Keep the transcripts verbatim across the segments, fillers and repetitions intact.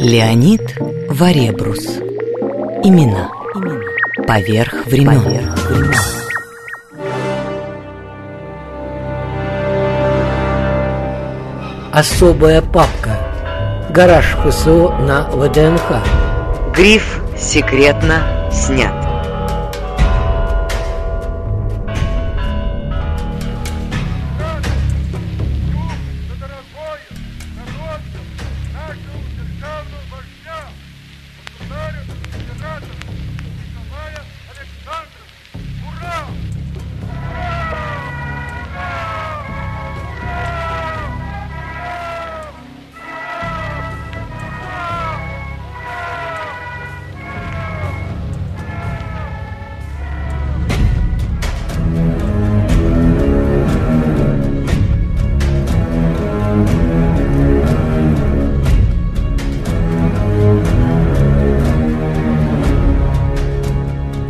Леонид Варебрус. Имена. Поверх времен. Поверх времен. Особая папка. Гараж ФСО на ВДНХ. Гриф «Секретно снят».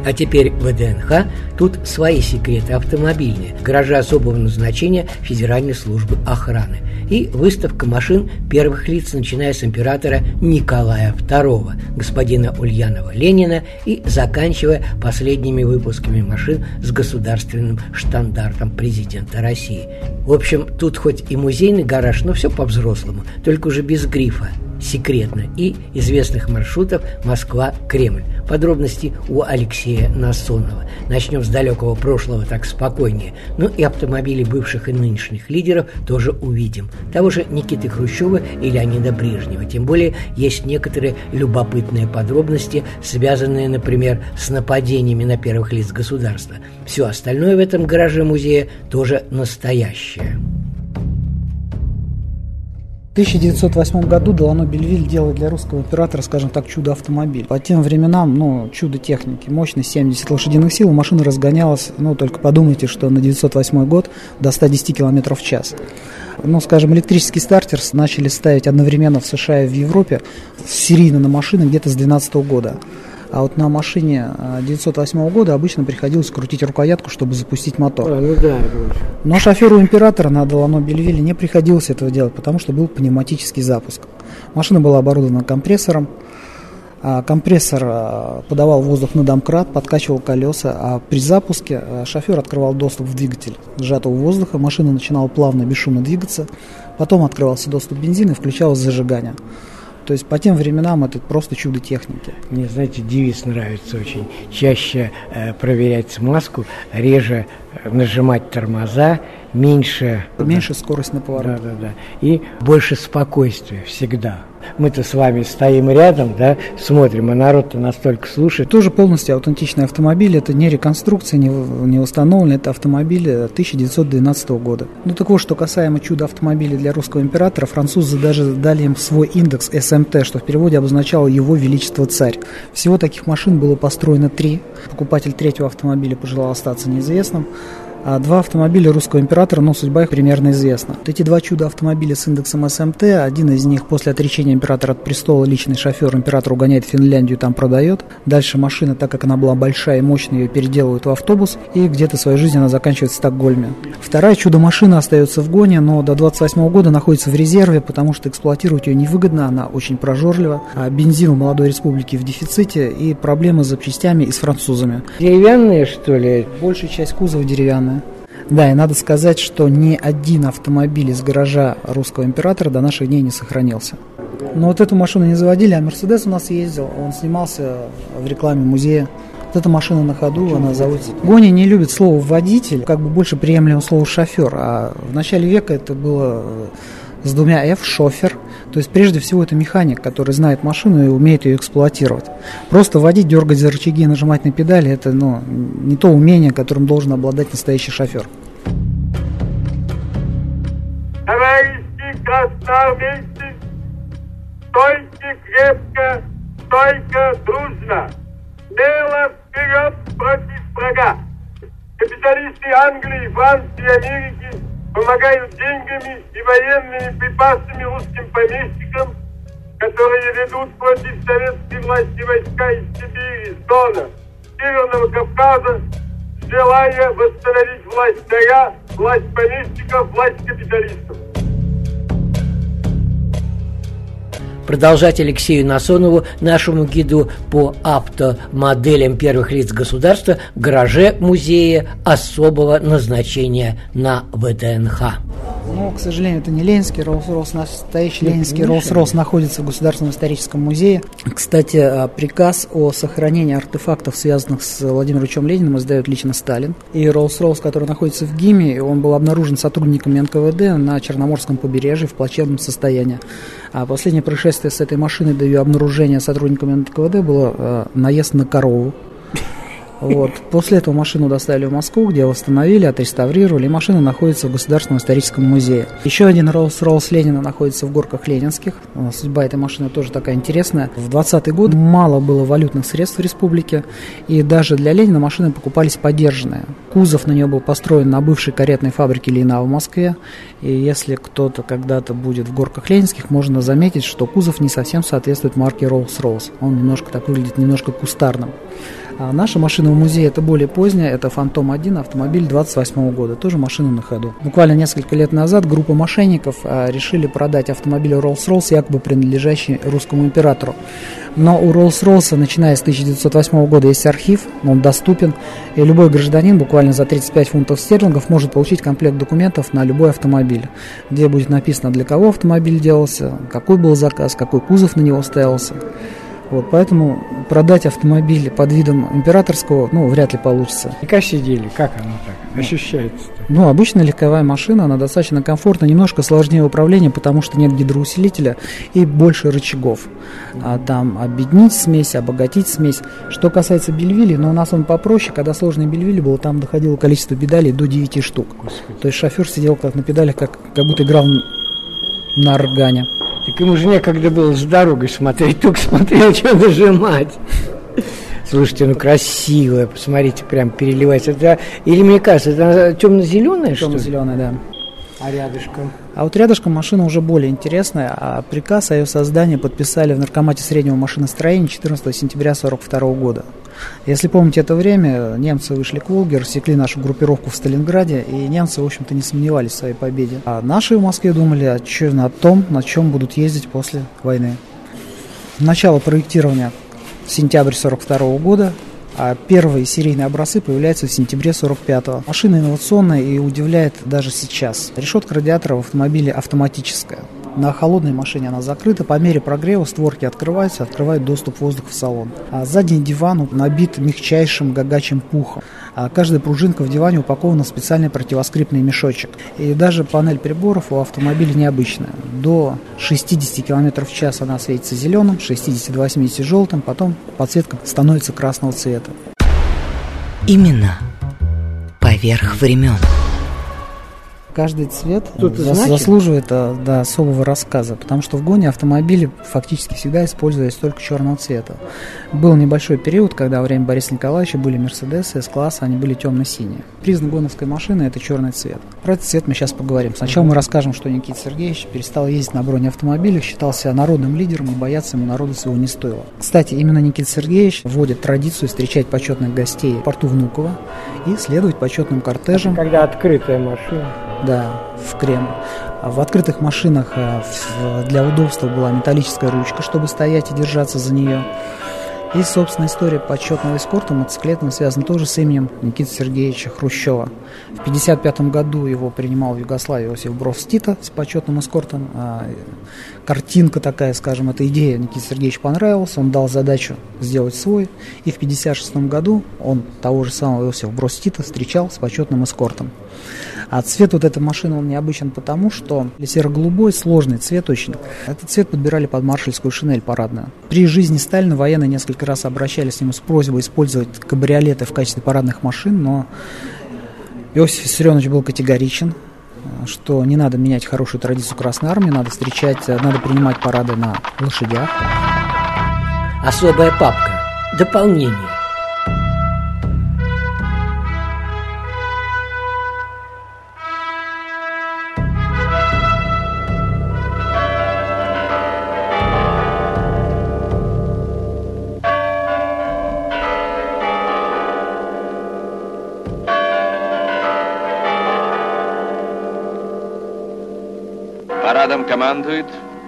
А теперь ВДНХ, тут свои секреты автомобильные, гаражи особого назначения Федеральной службы охраны и выставка машин первых лиц, начиная с императора Николая второго, господина Ульянова Ленина и заканчивая последними выпусками машин с государственным штандартом президента России. В общем, тут хоть и музейный гараж, но все по-взрослому, только уже без грифа. Секретно и известных маршрутов Москва-Кремль. Подробности у Алексея Насонова. Начнем с далекого прошлого, так спокойнее. Ну и автомобили бывших и нынешних лидеров тоже увидим. Того же Никиты Хрущева и Леонида Брежнева. Тем более есть некоторые любопытные подробности, связанные, например, с нападениями на первых лиц государства. Все остальное в этом гараже музея тоже настоящее. В тысяча девятьсот восьмом году Далано Бельвиль делал для русского императора, скажем так, чудо-автомобиль. По тем временам, ну, чудо техники. Мощность семьдесят лошадиных сил, машина разгонялась, ну, только подумайте, что на девятьсот восьмой год до сто десять км в час. Ну, скажем, электрический стартер начали ставить одновременно в США и в Европе, серийно на машины где-то с двенадцатого года. А вот на машине девятьсот восьмого года обычно приходилось крутить рукоятку, чтобы запустить мотор. А, ну да. Но шоферу императора на Делоне Бельвиле не приходилось этого делать, потому что был пневматический запуск. Машина была оборудована компрессором. Компрессор подавал воздух на домкрат, подкачивал колеса, а при запуске шофер открывал доступ в двигатель сжатого воздуха, машина начинала плавно, бесшумно двигаться, потом открывался доступ бензина и включалось зажигание. То есть по тем временам это просто чудо техники. Мне, знаете, девиз нравится очень. Чаще э, проверять смазку, реже нажимать тормоза, меньше... Меньше да. скорость на поворот. Да, да, да. И больше спокойствия всегда. Мы-то с вами стоим рядом, да, смотрим, а народ-то настолько слушает. Тоже полностью аутентичный автомобиль, это не реконструкция, не, не восстановленный, это автомобиль тысяча девятьсот двенадцатого года. Ну так вот, что касаемо чудо-автомобиля для русского императора, французы даже дали им свой индекс эс эм тэ, что в переводе обозначало «Его Величество Царь». Всего таких машин было построено три. Покупатель третьего автомобиля пожелал остаться неизвестным. А два автомобиля русского императора, но судьба их примерно известна. Вот эти два чудо-автомобиля с индексом эс эм тэ, один из них после отречения императора от престола личный шофер императора угоняет в Финляндию, там продает. Дальше машина, так как она была большая и мощная, ее переделывают в автобус, и где-то свою жизнь она заканчивает в Стокгольме. Вторая чудо-машина остается в гоне, но до двадцать восьмого года находится в резерве, потому что эксплуатировать ее невыгодно, она очень прожорлива. А бензин у молодой республики в дефиците и проблемы с запчастями и с французами. Деревянные, что ли? Большая часть кузова деревянная. Да, и надо сказать, что ни один автомобиль из гаража русского императора до наших дней не сохранился. Но вот эту машину не заводили, а Мерседес у нас ездил, он снимался в рекламе музея. Вот эта машина на ходу, почему она заводится. Гоня не любит слово «водитель», как бы больше приемлемо слово «шофер». А в начале века это было с двумя «ф» – «шофер». То есть, прежде всего, это механик, который знает машину и умеет ее эксплуатировать. Просто водить, дергать за рычаги и нажимать на педали – это, ну, не то умение, которым должен обладать настоящий шофер. Товарищи красноармейцы, стойте крепко, стойко дружно, смело вперед против врага. Капиталисты Англии, Франции, Америки помогают деньгами и военными припасами русским помещикам, которые ведут против советской власти войска из Сибири, из Дона, Северного Кавказа, желая восстановить власть царя, власть помещиков, власть капиталистов. продолжать Алексею Насонову, нашему гиду по автомоделям первых лиц государства, в гараже музея особого назначения на вэ тэ эн ха. Ну, к сожалению, это не ленинский Роллс-Ройс. Настоящий ленинский Роллс-Ройс находится в Государственном историческом музее. Кстати, приказ о сохранении артефактов, связанных с Владимиром Ильичем Лениным, издает лично Сталин. И Роллс-Ройс, который находится в ГИМе, он был обнаружен сотрудниками эн ка вэ дэ на Черноморском побережье в плачевном состоянии. А последнее происшествие с этой машиной до ее обнаружения сотрудниками эн ка вэ дэ было э, наезд на корову. Вот. После этого машину доставили в Москву, где восстановили, отреставрировали, и машина находится в Государственном историческом музее. Еще один Роллс-Ройс Ленина находится в Горках Ленинских. Судьба этой машины тоже такая интересная. В двадцатый год мало было валютных средств в республике, и даже для Ленина машины покупались подержанные. Кузов на нее был построен на бывшей каретной фабрике Ленина в Москве, и если кто-то когда-то будет в Горках Ленинских, можно заметить, что кузов не совсем соответствует марке Роллс-Ройс. Он немножко так выглядит, немножко кустарным. А наша машина в музее – это более поздняя, это «Фантом-один», автомобиль двадцать восьмого года, тоже машина на ходу. Буквально несколько лет назад группа мошенников решили продать автомобиль Роллс-Ройс, якобы принадлежащий русскому императору. Но у Роллс-Ройса, начиная с тысяча девятьсот восьмого года, есть архив, он доступен, и любой гражданин буквально за тридцать пять фунтов стерлингов может получить комплект документов на любой автомобиль, где будет написано, для кого автомобиль делался, какой был заказ, какой кузов на него ставился. Вот, поэтому продать автомобиль под видом императорского, ну, вряд ли получится. И как сидели, как оно так ощущается-то? Ну, обычная легковая машина, она достаточно комфортна, немножко сложнее управление, потому что нет гидроусилителя и больше рычагов. А там обеднить смесь, обогатить смесь. Что касается Бельвилей, но у нас он попроще, когда сложный Бельвиль был, там доходило количество педалей до девяти штук. Господи. То есть шофер сидел как на педалях, как, как будто играл на органе. Так ему же некогда было с дорогой смотреть, только смотрел, что нажимать. Слушайте, ну красивая, посмотрите, прям переливается. Это, или мне кажется, это темно-зеленая, темно-зеленая, что ли? Темно-зеленая, да. А рядышком? А вот рядышком машина уже более интересная. А приказ о ее создании подписали в наркомате среднего машиностроения четырнадцатого сентября сорок второго года. Если помните это время, немцы вышли к Волге, рассекли нашу группировку в Сталинграде, и немцы, в общем-то, не сомневались в своей победе. А наши в Москве думали о, чем, о том, на чем будут ездить после войны. Начало проектирования сентябрь сорок второго года. А первые серийные образцы появляются в сентябре сорок пятого. Машина инновационная и удивляет даже сейчас. Решетка радиатора в автомобиле автоматическая. На холодной машине она закрыта. По мере прогрева створки открываются, открывают доступ воздуха в салон. А задний диван набит мягчайшим гагачим пухом. А каждая пружинка в диване упакована в специальный противоскрипный мешочек. И даже панель приборов у автомобиля необычная. До шестидесяти километров в час она светится зеленым, шестьдесят до восьмидесяти желтым, потом подсветка становится красного цвета. Имена поверх времен. Каждый цвет зас- заслуживает да, особого рассказа, потому что в ГОНе автомобили фактически всегда использовались только черного цвета. Был небольшой период, когда во время Бориса Николаевича были Мерседесы, С-класса, они были темно-синие. Признак гоновской машины – это черный цвет. Про этот цвет мы сейчас поговорим. Сначала мы расскажем, что Никита Сергеевич перестал ездить на бронеавтомобилях, считался народным лидером, и бояться ему народу своего не стоило. Кстати, именно Никита Сергеевич вводит традицию встречать почетных гостей в порту Внуково и следовать почетным кортежам. Это когда открытая машина. Да, в Кремль. В открытых машинах для удобства была металлическая ручка, чтобы стоять и держаться за нее. И, собственно, история почетного эскорта мотоциклетного связана тоже с именем Никиты Сергеевича Хрущева. В тысяча девятьсот пятьдесят пятом году его принимал в Югославии Иосиф Броз Тито с почетным эскортом. Картинка такая, скажем, эта идея Никита Сергеевич понравилась, он дал задачу сделать свой. И в тысяча девятьсот пятьдесят шестом году он того же самого Иосифа Броз Тито встречал с почетным эскортом. А цвет вот этой машины, он необычен потому, что серо-голубой, сложный цвет очень. Этот цвет подбирали под маршальскую шинель парадную. При жизни Сталина военные несколько раз обращались к нему с просьбой использовать кабриолеты в качестве парадных машин, но Иосиф Серёнович был категоричен, что не надо менять хорошую традицию Красной Армии, надо встречать, надо принимать парады на лошадях. Особая папка. Дополнение. Командует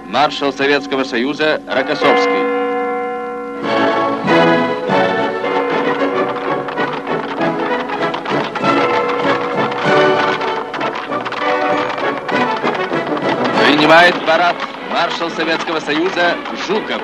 маршал Советского Союза Рокоссовский. Принимает парад маршал Советского Союза Жуков.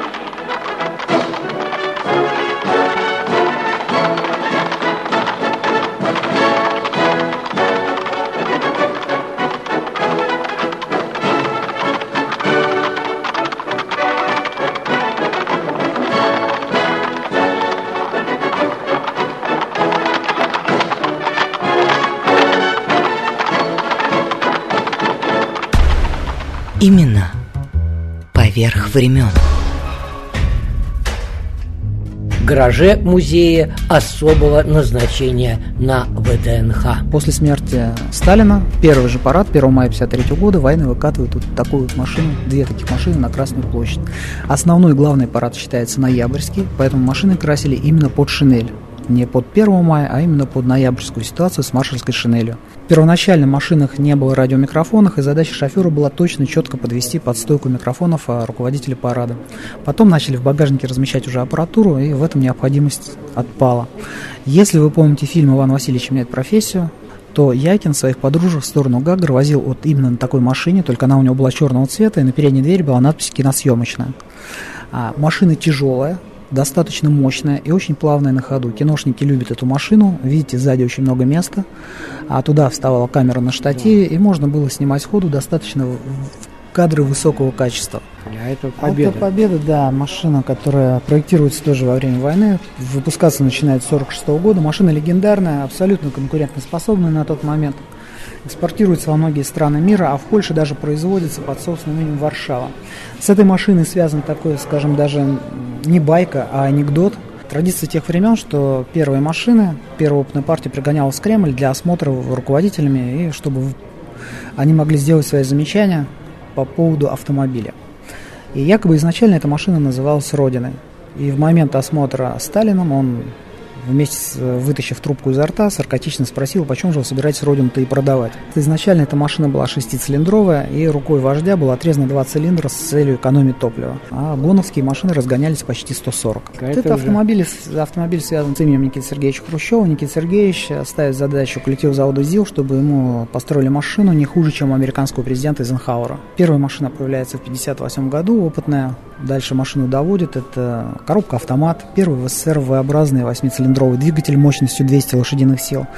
Имена. Поверх времен. В гараже музея особого назначения на вэ дэ эн ха. После смерти Сталина, первый же парад, первого мая тысяча девятьсот пятьдесят третьего года, военные выкатывают вот такую вот машину, две таких машины на Красную площадь. Основной главный парад считается ноябрьский, поэтому машины красили именно под шинель. Не под первое мая, а именно под ноябрьскую ситуацию с маршальской шинелью. Первоначально в машинах не было радиомикрофонов, и задача шофера была точно четко подвести под стойку микрофонов руководителя парада. Потом начали в багажнике размещать уже аппаратуру, и в этом необходимость отпала. Если вы помните фильм «Иван Васильевич меняет профессию», то Якин своих подружек в сторону Гагра возил вот именно на такой машине, только она у него была черного цвета, и на передней двери была надпись «Киносъемочная». А машина тяжелая, достаточно мощная и очень плавная на ходу. Киношники любят эту машину. Видите, сзади очень много места. А туда вставала камера на штативе, и можно было снимать сходу достаточно кадры высокого качества. А это «Победа». Это «Победа», да, машина, которая проектируется тоже во время войны. Выпускаться начинает с тысяча девятьсот сорок шестого года. Машина легендарная, абсолютно конкурентоспособная на тот момент. Экспортируется во многие страны мира, а в Польше даже производится под собственным именем Варшава. С этой машиной связан такой, скажем, даже не байка, а анекдот. Традиция тех времен, что первые машины, первая опытная партия пригонялась в Кремль для осмотра руководителями, и чтобы они могли сделать свои замечания по поводу автомобиля. И якобы изначально эта машина называлась «Родиной». И в момент осмотра Сталином он, вместе с, вытащив трубку изо рта, саркастично спросил, почем же вы собираетесь родину-то и продавать. Изначально эта машина была шестицилиндровая, и рукой вождя было отрезано два цилиндра с целью экономить топливо. А гоновские машины разгонялись почти сто сорок. Вот это автомобиль, автомобиль связан с именем Никиты Сергеевича Хрущева. Никита Сергеевич ставит задачу коллективу завода ЗИЛ, чтобы ему построили машину не хуже, чем у американского президента Эйзенхауэра. Первая машина появляется в пятьдесят восьмом году, опытная. Дальше машину доводят. Это коробка-автомат. Первый в эс эс эс эр V-образный восьмицилиндровый двигатель мощностью двести лошадиных сил.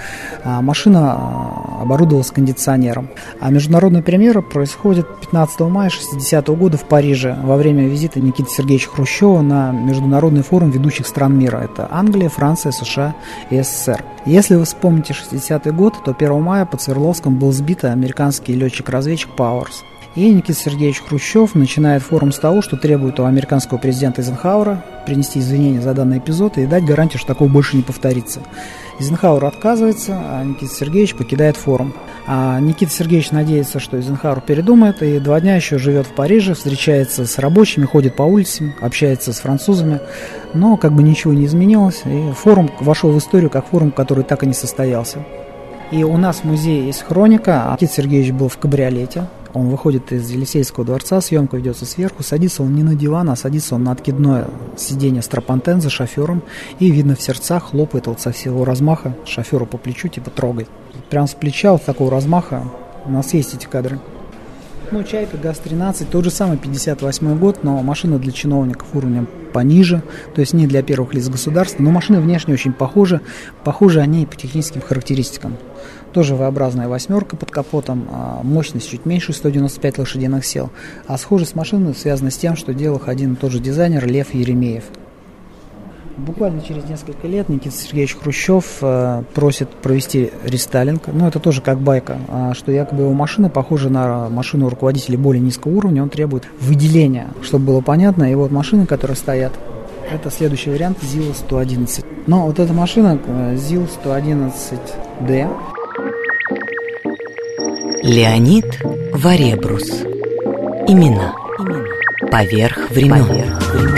А машина оборудовалась кондиционером. А международный премьер происходит пятнадцатого мая шестидесятого года в Париже во время визита Никиты Сергеевича Хрущева на международный форум ведущих стран мира. Это Англия, Франция, США и СССР. Если вы вспомните шестидесятый год, то первого мая под Свердловском был сбит американский летчик-разведчик Пауэрс. И Никита Сергеевич Хрущев начинает форум с того, что требует у американского президента Эйзенхауэра принести извинения за данный эпизод и дать гарантию, что такого больше не повторится. Эйзенхауэр отказывается, а Никита Сергеевич покидает форум. А Никита Сергеевич надеется, что Эйзенхауэр передумает, и два дня еще живет в Париже, встречается с рабочими, ходит по улицам, общается с французами. Но как бы ничего не изменилось, и форум вошел в историю как форум, который так и не состоялся. И у нас в музее есть хроника. Никита Сергеевич был в кабриолете. Он выходит из Елисейского дворца, съемка ведется сверху, садится он не на диван, а садится он на откидное сиденье стропантен за шофером, и, видно, в сердцах хлопает вот со всего размаха шоферу по плечу, типа трогает. Прям с плеча вот такого размаха у нас есть эти кадры. Ну, «Чайка», ГАЗ тринадцать, тот же самый пятьдесят восьмой год, но машина для чиновников уровнем пониже, то есть не для первых лиц государства, но машины внешне очень похожи, похожи они и по техническим характеристикам. Тоже V-образная восьмерка под капотом, мощность чуть меньше, сто девяносто пять лошадиных сил, а схожесть машины связана с тем, что делал их один и тот же дизайнер Лев Еремеев. Буквально через несколько лет Никита Сергеевич Хрущев э, просит провести рестайлинг. Ну, это тоже как байка, э, что якобы его машина похожа на машину руководителей более низкого уровня. Он требует выделения, чтобы было понятно. И вот машины, которые стоят, это следующий вариант ЗИЛ сто одиннадцать. Но вот эта машина э, ЗИЛ сто одиннадцать дэ. Леонид Варебрус. Имена. Имена. Поверх времен. Поверх времен.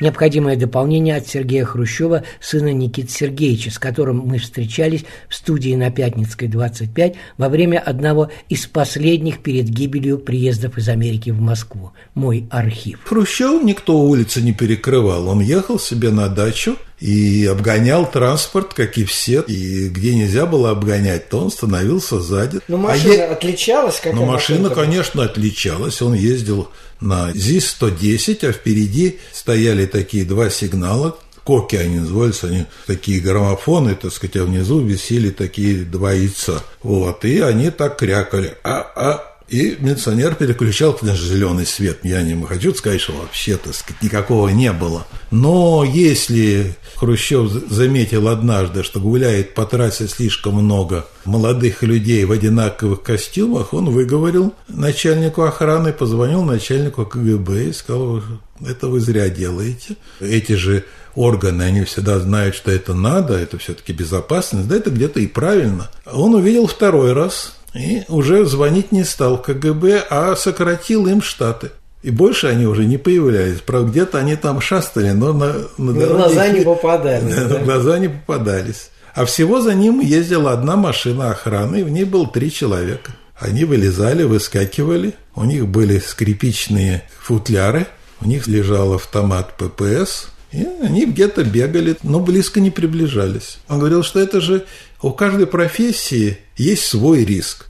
необходимое дополнение от Сергея Хрущева, сына Никиты Сергеевича, с которым мы встречались в студии на Пятницкой, двадцать пять, во время одного из последних перед гибелью приездов из Америки в Москву. Мой архив. Хрущев никто улицы не перекрывал. Он ехал себе на дачу и обгонял транспорт, как и все. И где нельзя было обгонять, то он становился сзади. Но машина а е... отличалась? Как Но машина, машина конечно, отличалась. Он ездил на ЗИС сто десять, а впереди стояли такие два сигнала. Коки они называются, они такие граммофоны, так сказать, а внизу висели такие два яйца. Вот, и они так крякали. А-а-а. И милиционер переключал, конечно, зеленый свет. Я не хочу сказать, что вообще, так сказать, никакого не было. Но если Хрущев заметил однажды, что гуляет по трассе слишком много молодых людей в одинаковых костюмах, он выговорил начальнику охраны, позвонил начальнику КГБ и сказал: это вы зря делаете. Эти же органы, они всегда знают, что это надо, это все-таки безопасность, да это где-то и правильно. Он увидел второй раз и уже звонить не стал в КГБ, а сократил им штаты. И больше они уже не появлялись. Правда, где-то они там шастали, но на, на дороге... глаза не попадались. Да? На глаза не попадались. А всего за ним ездила одна машина охраны, и в ней было три человека. Они вылезали, выскакивали, у них были скрипичные футляры, у них лежал автомат ППС, и они где-то бегали, но близко не приближались. Он говорил, что это же у каждой профессии есть свой риск.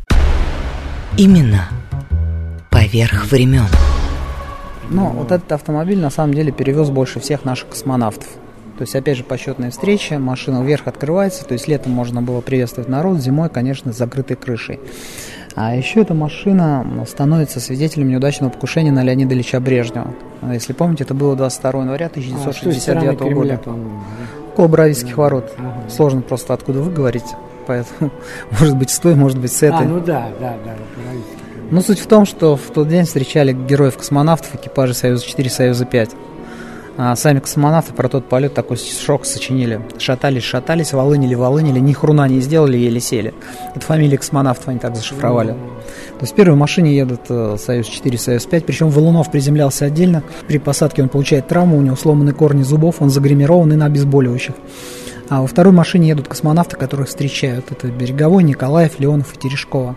Имена. Поверх времен. Но вот этот автомобиль на самом деле перевез больше всех наших космонавтов. То есть, опять же, почетная встреча, машина вверх открывается, то есть летом можно было приветствовать народ, зимой, конечно, с закрытой крышей. А еще эта машина становится свидетелем неудачного покушения на Леонида Ильича Брежнева. Если помните, это было двадцать второго января тысяча девятьсот шестьдесят девятого а, года. Там... Около Бравийских ворот. Ага. Сложно просто откуда вы говорите, поэтому, может быть, с той, может быть, с этой. А, ну да, да, да. Ну, суть в том, что в тот день встречали героев-космонавтов экипажа Союза четыре, Союза пять. А сами космонавты про тот полет такой шок сочинили. Шатались, шатались, волынили, волынили, ни хруна не сделали, еле сели. Это фамилии космонавтов они так зашифровали. То есть в первой машине едут Союз четыре, Союз пять, причем Валунов приземлялся отдельно. При посадке он получает травму, у него сломаны корни зубов, он загримирован и на обезболивающих. А во второй машине едут космонавты, которых встречают. Это Береговой, Николаев, Леонов и Терешкова.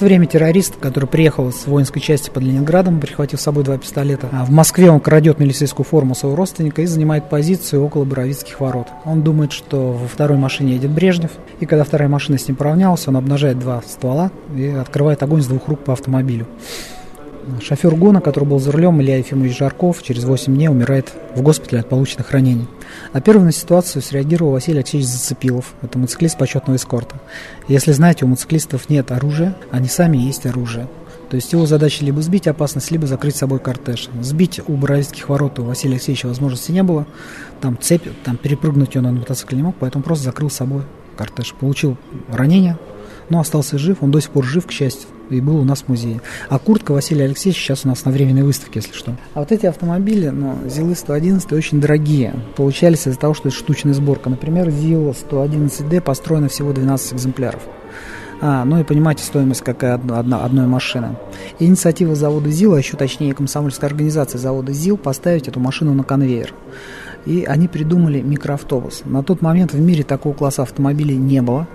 Время террорист, который приехал с воинской части под Ленинградом, прихватив с собой два пистолета. А в Москве он крадет милицейскую форму своего родственника и занимает позицию около Боровицких ворот. Он думает, что во второй машине едет Брежнев, и когда вторая машина с ним поравнялась, он обнажает два ствола и открывает огонь с двух рук по автомобилю. Шофер ГУНа, который был за рулем, Илья Ефимович Жарков, через восемь дней умирает в госпитале от полученных ранений. А первым на ситуацию среагировал Василий Алексеевич Зацепилов. Это мотоциклист почетного эскорта. Если знаете, у мотоциклистов нет оружия, они сами есть оружие. То есть его задача либо сбить опасность, либо закрыть собой кортеж. Сбить у Боровицких ворот у Василия Алексеевича возможности не было. Там цепь, там перепрыгнуть он на мотоцикле не мог, поэтому просто закрыл собой кортеж. Получил ранение, но остался жив, он до сих пор жив, к счастью, и был у нас в музее. А куртка Василия Алексеевича сейчас у нас на временной выставке, если что. А вот эти автомобили, ну, ЗИЛы сто одиннадцать очень дорогие. Получались из-за того, что это штучная сборка. Например, ЗИЛ сто одиннадцать Д построено всего двенадцать экземпляров. А, ну и понимаете, стоимость какая одна, одной машины. Инициатива завода ЗИЛ, а еще точнее комсомольская организация завода ЗИЛ, поставить эту машину на конвейер. И они придумали микроавтобус. На тот момент в мире такого класса автомобилей не было.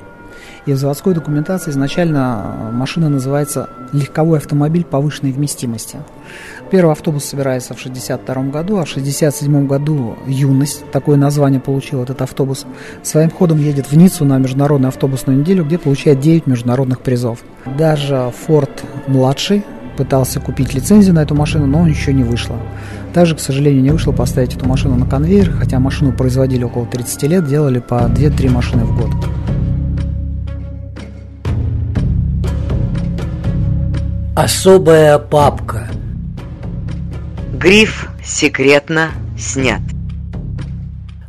И в заводской документации изначально машина называется «легковой автомобиль повышенной вместимости». Первый автобус собирается в шестьдесят втором году, а в шестьдесят седьмом году «Юность», такое название получил этот автобус, своим ходом едет в Ниццу на международную автобусную неделю, где получает девять международных призов. Даже «Форд-младший» пытался купить лицензию на эту машину, но ничего не вышло. Также, к сожалению, не вышло поставить эту машину на конвейер, хотя машину производили около тридцати лет, делали по две-три машины в год. Особая папка. Гриф «Секретно снят».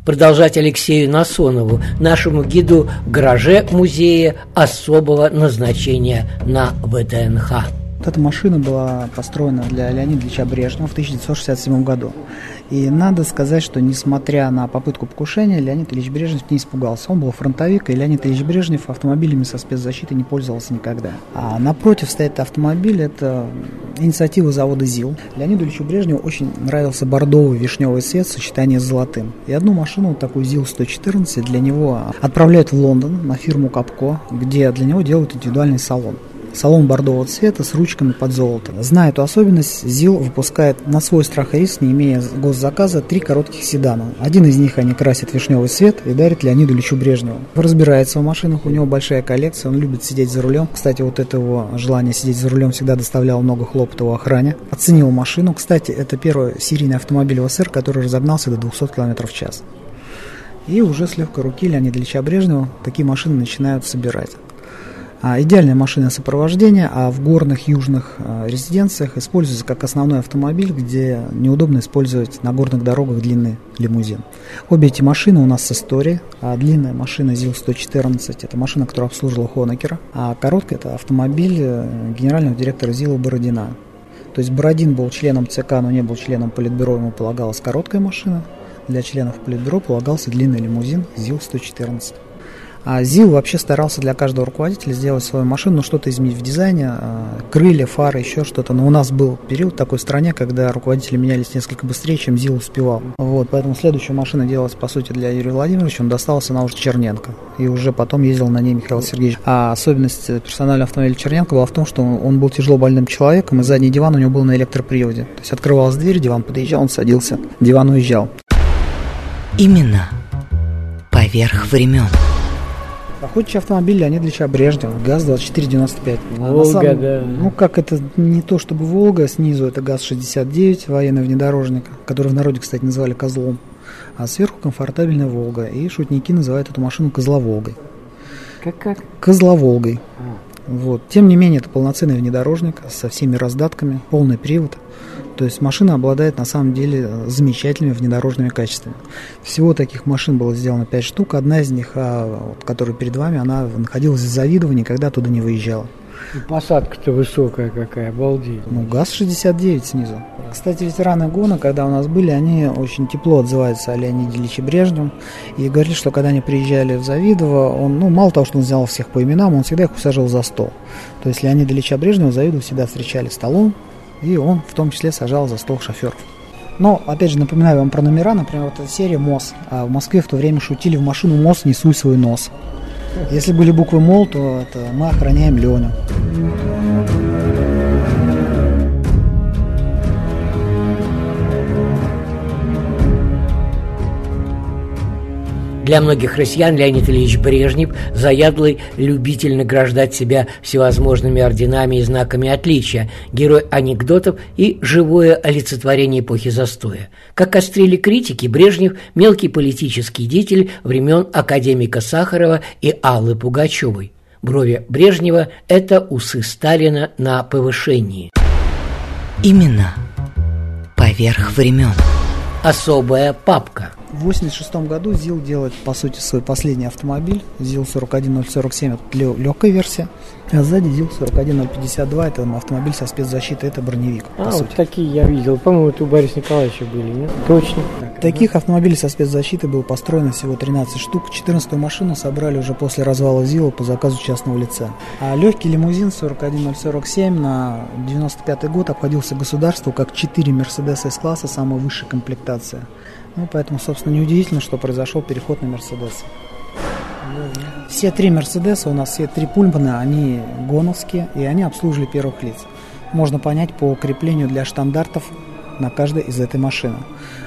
Продолжать Алексею Насонову, нашему гиду в гараже музея особого назначения на ВДНХ. Вот эта машина была построена для Леонида Ильича Брежнева в тысяча девятьсот шестьдесят седьмом году. И надо сказать, что несмотря на попытку покушения, Леонид Ильич Брежнев не испугался. Он был фронтовик, и Леонид Ильич Брежнев автомобилями со спецзащитой не пользовался никогда. А напротив стоит автомобиль – это инициатива завода ЗИЛ. Леониду Ильичу Брежневу очень нравился бордовый вишневый цвет в сочетании с золотым. И одну машину, вот такую ЗИЛ сто четырнадцать, для него отправляют в Лондон на фирму Капко, где для него делают индивидуальный салон. Салон бордового цвета с ручками под золото. Зная эту особенность, ЗИЛ выпускает на свой страх и риск, не имея госзаказа, три коротких седана. Один из них они красят вишневый цвет и дарят Леониду Ильичу Брежневу. Разбирается в машинах, у него большая коллекция, он любит сидеть за рулем. Кстати, вот это его желание сидеть за рулем всегда доставляло много хлопот его охране. Оценил машину. Кстати, это первый серийный автомобиль в СССР, который разогнался до двухсот километров в час. И уже с легкой руки Леонида Ильича Брежнева такие машины начинают собирать. А, идеальная машина сопровождения, а в горных южных а, резиденциях используется как основной автомобиль, где неудобно использовать на горных дорогах длинный лимузин. Обе эти машины у нас с историей. А, длинная машина ЗИЛ сто четырнадцать – это машина, которая обслуживала Хонеккера, а короткая – это автомобиль генерального директора ЗИЛа Бородина. То есть Бородин был членом ЦК, но не был членом Политбюро, ему полагалась короткая машина. Для членов Политбюро полагался длинный лимузин ЗИЛ сто четырнадцать. А ЗИЛ вообще старался для каждого руководителя сделать свою машину, ну, что-то изменить в дизайне, крылья, фары, еще что-то. Но у нас был период в такой стране, когда руководители менялись несколько быстрее, чем ЗИЛ успевал. Вот, поэтому следующая машина делалась, по сути, для Юрия Владимировича. Он достался на уже Черненко. И уже потом ездил на ней Михаил Сергеевич. А особенность персонального автомобиля Черненко была в том, что он был тяжело больным человеком, и задний диван у него был на электроприводе. То есть открывалась дверь, диван подъезжал, он садился, диван уезжал. Имена поверх времен. Охотничий автомобиль Леонида Ильича Брежнева, ГАЗ двадцать четыре девяносто пять. Волга, самом, да. Ну, как это не то чтобы Волга, снизу это ГАЗ шестьдесят девять, военный внедорожник, который в народе, кстати, называли козлом, а сверху комфортабельная Волга. И шутники называют эту машину козловолгой. Как-как? Козловолгой. А. Вот. Тем не менее, это полноценный внедорожник со всеми раздатками, полный привод. То есть машина обладает на самом деле замечательными внедорожными качествами. Всего таких машин было сделано пять штук. Одна из них, которая перед вами, она находилась в Завидово, никогда туда не выезжала. И посадка-то высокая какая, обалдеть. Ну, ГАЗ шестьдесят девять снизу. Кстати, ветераны гона, когда у нас были, они очень тепло отзываются о Леониде Ильиче Брежневе. И говорили, что когда они приезжали в Завидово, он, ну, мало того, что он взял всех по именам, он всегда их усаживал за стол. То есть Леонида Ильича Брежнева в Завидово всегда встречали столом, и он в том числе сажал за стол шоферов. Но, опять же, напоминаю вам про номера. Например, вот эта серия МОЗ. А в Москве в то время шутили: в машину МОЗ несуй свой нос. Если были буквы МОЛ, то это мы охраняем Леню. Для многих россиян Леонид Ильич Брежнев – заядлый любитель награждать себя всевозможными орденами и знаками отличия, герой анекдотов и живое олицетворение эпохи застоя. Как острили критики, Брежнев – мелкий политический деятель времен академика Сахарова и Аллы Пугачевой. Брови Брежнева – это усы Сталина на повышении. Имена поверх времен. Особая папка. В восемьдесят шестом году ЗИЛ делает, по сути, свой последний автомобиль. ЗИЛ сорок один ноль сорок семь – это легкая версия. А сзади ЗИЛ сорок один ноль пятьдесят два – это автомобиль со спецзащитой, это броневик. А, по вот сути. Такие я видел. По-моему, это у Бориса Николаевича были, нет? Точно. Так, таких да. автомобилей со спецзащитой было построено всего тринадцать штук. четырнадцатую машину собрали уже после развала ЗИЛа по заказу частного лица. А легкий лимузин сорок один ноль сорок семь на девяносто пятый год обходился государству как четыре Мерседеса Эс-класса самой высшей комплектации. Ну, поэтому, собственно, неудивительно, что произошел переход на Мерседес. Все три Мерседеса у нас, все три Пульмана, они гоновские, и они обслужили первых лиц. Можно понять по креплению для штандартов на каждой из этой машины.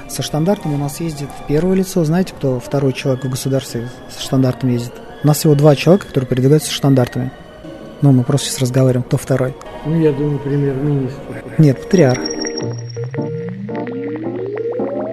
Со штандартом у нас ездит первое лицо. Знаете, кто второй человек в государстве со штандартом ездит? У нас всего два человека, которые передвигаются со штандартами. Ну, мы просто сейчас разговариваем, кто второй. Ну, я думаю, премьер-министр. Нет, патриарх.